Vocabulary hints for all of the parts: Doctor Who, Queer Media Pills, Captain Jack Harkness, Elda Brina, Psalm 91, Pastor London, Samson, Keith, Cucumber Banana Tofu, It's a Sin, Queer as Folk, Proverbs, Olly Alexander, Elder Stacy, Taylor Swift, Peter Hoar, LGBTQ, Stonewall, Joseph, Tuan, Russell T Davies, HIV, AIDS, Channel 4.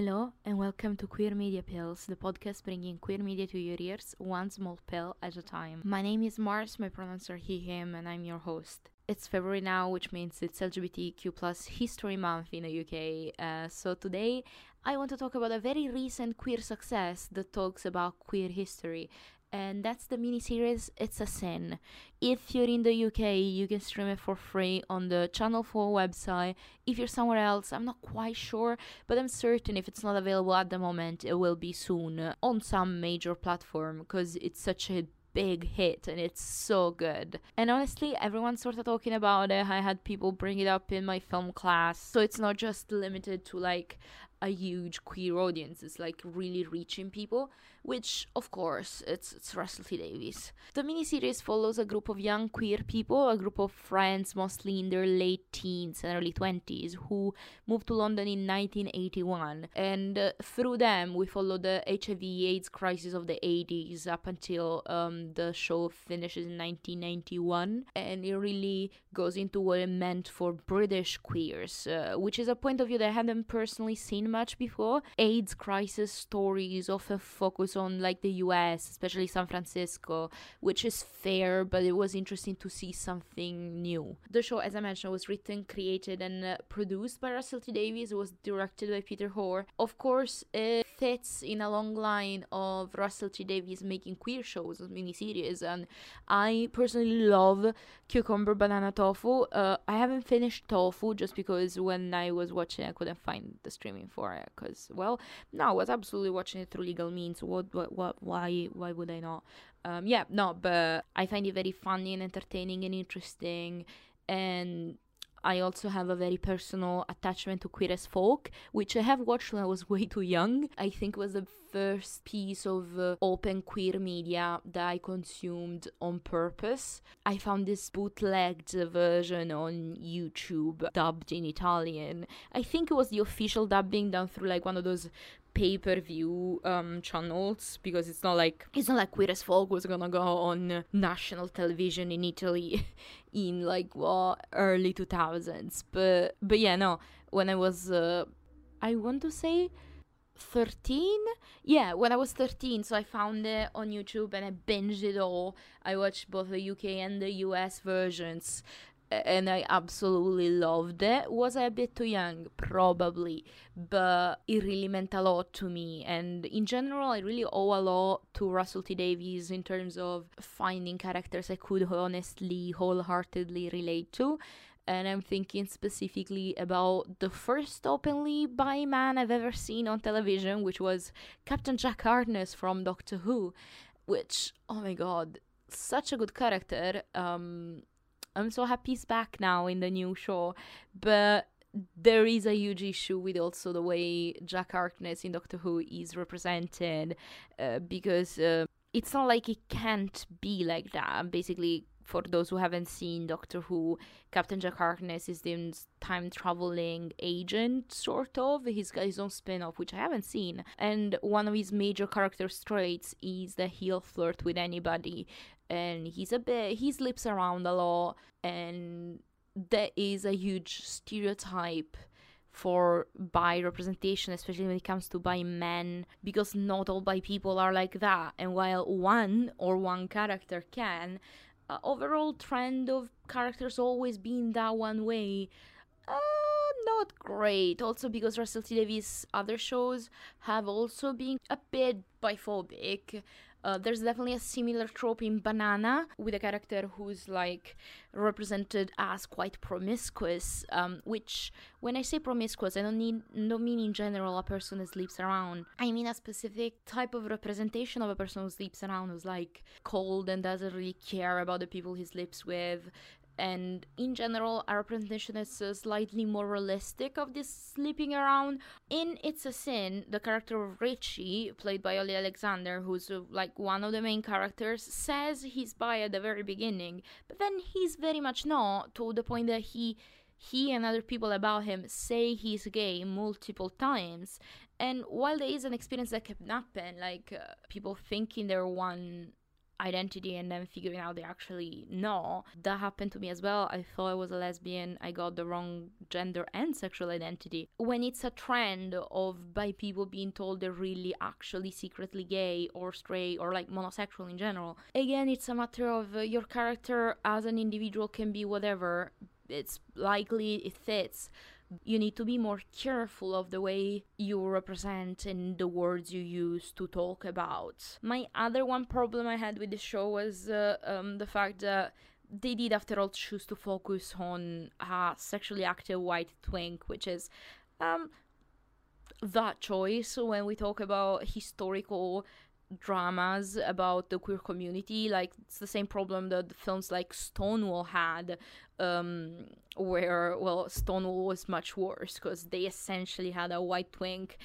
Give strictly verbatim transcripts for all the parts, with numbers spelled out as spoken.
Hello and welcome to Queer Media Pills, the podcast bringing queer media to your ears, one small pill at a time. My name is Mars, my pronouns are he, him, and I'm your host. It's February now, which means it's L G B T Q plus History Month in the U K, uh, so today I want to talk about a very recent queer success that talks about queer history. And that's the miniseries It's a Sin. If you're in the U K, you can stream it for free on the Channel four website. If you're somewhere else, I'm not quite sure, but I'm certain if it's not available at the moment, it will be soon on some major platform, because it's such a big hit and it's so good. And honestly, everyone's sort of talking about it. I had people bring it up in my film class. So it's not just limited to like a huge queer audience, it's like really reaching people, which of course it's, it's Russell T Davies. The miniseries follows a group of young queer people, a group of friends mostly in their late teens and early twenties who moved to London in nineteen eighty-one, and uh, through them we follow the H I V AIDS crisis of the eighties up until um, the show finishes in nineteen ninety-one, and it really goes into what it meant for British queers, uh, which is a point of view that I hadn't personally seen much before. AIDS crisis stories often focus on like the U S, especially San Francisco, which is fair, but it was interesting to see something new. The show, as I mentioned, was written, created and uh, produced by Russell T Davies. It was directed by Peter Hoar. Of course, it fits in a long line of Russell T Davies making queer shows and miniseries, and I personally love Cucumber Banana Tofu. Uh, I haven't finished Tofu just because when I was watching I couldn't find the streaming for it, because well, no, I was absolutely watching it through legal means. What, what, what why, why would I not? Um, yeah, no, but I find it very funny and entertaining and interesting, and I also have a very personal attachment to Queer as Folk, which I have watched when I was way too young. I think it was the first piece of uh, open queer media that I consumed on purpose. I found this bootlegged version on YouTube, dubbed in Italian. I think it was the official dubbing done through like one of those pay-per-view um, channels, because it's not like it's not like Queer as Folk was gonna go on national television in Italy in like well early two thousands. But but yeah, no, when I was uh, I want to say thirteen, yeah, when I was thirteen, so I found it on YouTube and I binged it all. I watched both the U K and the U S versions, and I absolutely loved it. Was I a bit too young? Probably. But it really meant a lot to me. And in general, I really owe a lot to Russell T Davies in terms of finding characters I could honestly, wholeheartedly relate to. And I'm thinking specifically about the first openly bi man I've ever seen on television, which was Captain Jack Harkness from Doctor Who. Which, oh my god, such a good character. Um... I'm so happy he's back now in the new show, but there is a huge issue with also the way Jack Harkness in Doctor Who is represented, uh, because uh, it's not like it can't be like that. Basically, for those who haven't seen Doctor Who, Captain Jack Harkness is the time-traveling agent, sort of. He's got his own spin-off, which I haven't seen. And one of his major character traits is that he'll flirt with anybody. And he's a bit, he slips around a lot. And that is a huge stereotype for bi representation, especially when it comes to bi men, because not all bi people are like that. And while one or one character can, Uh, overall trend of characters always being that one way, uh, not great. Also because Russell T Davies' other shows have also been a bit biphobic. Uh, there's definitely a similar trope in Banana, with a character who's like represented as quite promiscuous, um, which when I say promiscuous, I don't, need, don't mean in general a person that sleeps around. I mean a specific type of representation of a person who sleeps around, who's like cold and doesn't really care about the people he sleeps with. And in general, our representation is uh, slightly more realistic of this sleeping around. In It's a Sin, the character of Richie, played by Olly Alexander, who's uh, like one of the main characters, says he's bi at the very beginning, but then he's very much not, to the point that he he and other people about him say he's gay multiple times. And while there is an experience that can happen, like uh, people thinking they're one identity and then figuring out they actually know. That happened to me as well. I thought I was a lesbian. I got the wrong gender and sexual identity. When it's a trend of by people being told they're really actually secretly gay or straight or like monosexual in general, again, it's a matter of uh, your character as an individual can be whatever. It's likely it fits. You need to be more careful of the way you represent and the words you use to talk about. My other one problem I had with the show was uh, um, the fact that they did, after all, choose to focus on a sexually active white twink, which is um, that choice when we talk about historical dramas about the queer community. Like, it's the same problem that films like Stonewall had, um where, well, Stonewall was much worse because they essentially had a white twink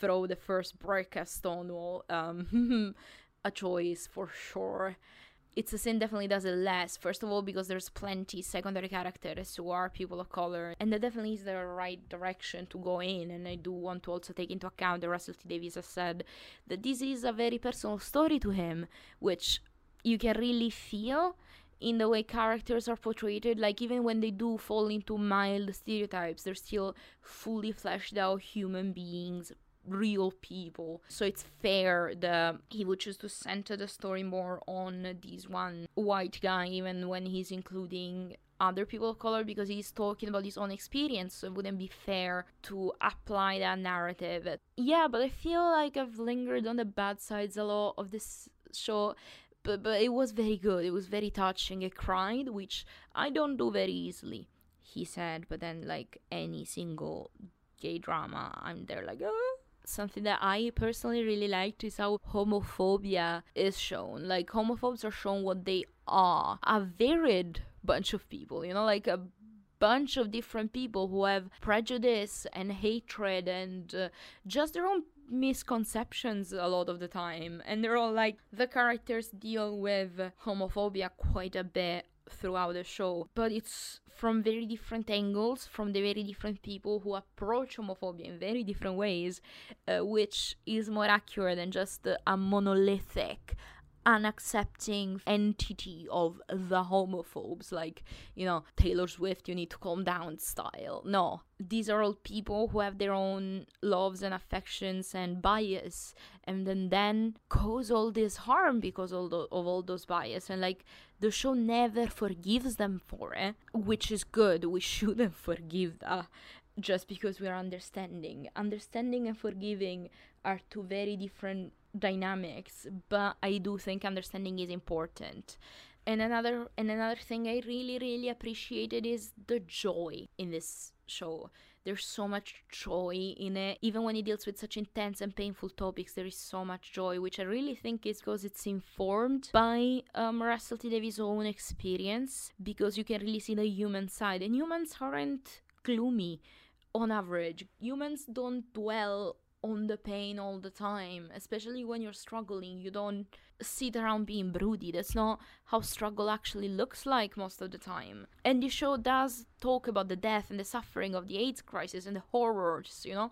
throw the first brick at Stonewall. Um a choice for sure. It's a Sin definitely does it less, first of all, because there's plenty secondary characters who are people of color, and that definitely is the right direction to go in. And I do want to also take into account that Russell T Davies has said that this is a very personal story to him, which you can really feel in the way characters are portrayed. Like, even when they do fall into mild stereotypes, they're still fully fleshed out human beings, real people. So it's fair that he would choose to center the story more on this one white guy, even when he's including other people of color, because he's talking about his own experience, so it wouldn't be fair to apply that narrative. Yeah, but I feel like I've lingered on the bad sides a lot of this show. But, but it was very good. It was very touching. I cried, which I don't do very easily, he said. But then, like any single gay drama, I'm there like, oh. Something that I personally really liked is how homophobia is shown. Like, homophobes are shown what they are. A varied bunch of people, you know, like a bunch of different people who have prejudice and hatred and uh, just their own misconceptions a lot of the time. And they're all like, the characters deal with homophobia quite a bit throughout the show, but it's from very different angles, from the very different people who approach homophobia in very different ways, uh, which is more accurate than just uh, a monolithic, unaccepting entity of the homophobes, like, you know, Taylor Swift, you need to calm down style. No, these are all people who have their own loves and affections and bias, and then then cause all this harm because of all those bias, and like the show never forgives them for it, which is good. We shouldn't forgive that just because we are understanding. Understanding and forgiving are two very different dynamics, but I do think understanding is important. And another and another thing I really, really appreciated is the joy in this show. There's so much joy in it. Even when it deals with such intense and painful topics, there is so much joy, which I really think is because it's informed by um, Russell T Davies' own experience, because you can really see the human side. And humans aren't gloomy on average. Humans don't dwell on the pain all the time, especially when you're struggling. You don't sit around being broody. That's not how struggle actually looks like most of the time. And the show does talk about the death and the suffering of the AIDS crisis and the horrors, you know,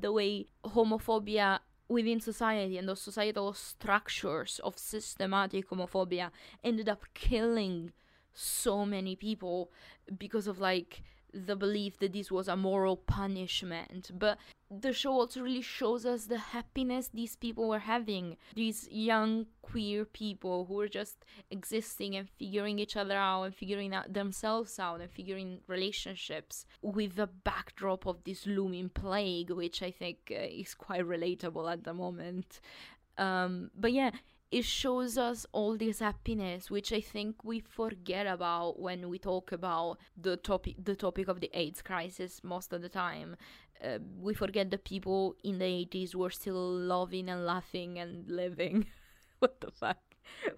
the way homophobia within society and those societal structures of systematic homophobia ended up killing so many people because of, like, the belief that this was a moral punishment. But the show also really shows us the happiness these people were having. These young queer people who were just existing and figuring each other out and figuring out themselves out and figuring relationships, with the backdrop of this looming plague, which I think uh, is quite relatable at the moment. Um, but yeah, it shows us all this happiness, which I think we forget about when we talk about the topic the topic of the AIDS crisis most of the time. Uh, we forget that people in the eighties were still loving and laughing and living. What the fuck?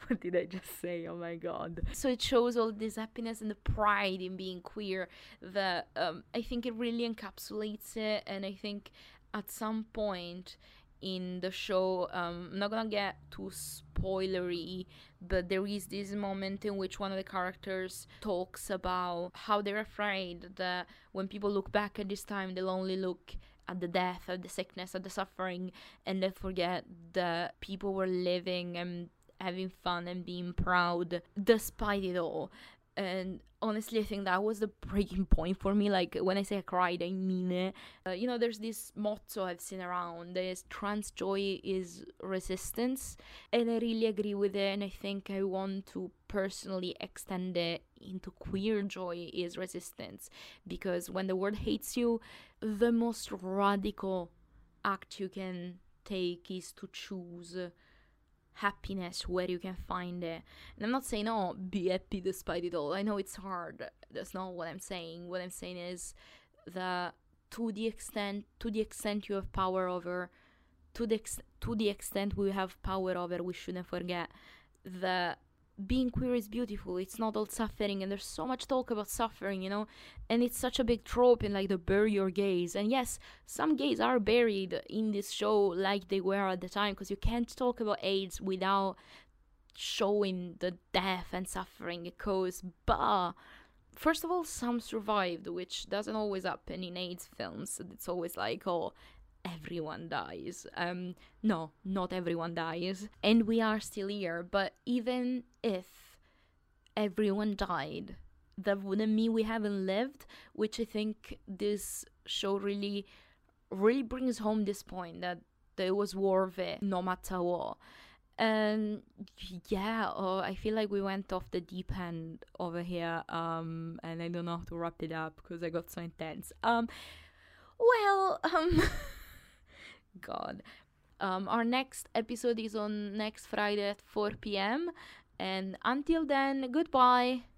What did I just say? Oh my god. So it shows all this happiness and the pride in being queer that um, I think it really encapsulates it. And I think at some point in the show, um, I'm not gonna get too spoilery, but there is this moment in which one of the characters talks about how they're afraid that when people look back at this time, they'll only look at the death, at the sickness, at the suffering, and they forget that people were living and having fun and being proud despite it all. And honestly, I think that was the breaking point for me. Like, when I say I cried, I mean it. Uh, you know, there's this motto I've seen around. There's trans joy is resistance. And I really agree with it. And I think I want to personally extend it into queer joy is resistance. Because when the world hates you, the most radical act you can take is to choose happiness where you can find it. And I'm not saying, oh, be happy despite it all. I know it's hard. That's not what I'm saying. What I'm saying is that to the extent to the extent you have power over, to the ex- to the extent we have power over, we shouldn't forget that being queer is beautiful. It's not all suffering, and there's so much talk about suffering, you know, and it's such a big trope in, like, the bury your gays. And yes, some gays are buried in this show like they were at the time, because you can't talk about AIDS without showing the death and suffering it caused. But first of all, some survived, which doesn't always happen in AIDS films. It's always like, oh, everyone dies. Um, no, not everyone dies. And we are still here. But even if everyone died, that wouldn't mean we haven't lived, which I think this show really, really brings home this point, that it was worth it, no matter what. And yeah, oh, I feel like we went off the deep end over here. Um, and I don't know how to wrap it up because I got so intense. Um, well, um... God. Um, our next episode is on next Friday at four p.m. And until then, goodbye.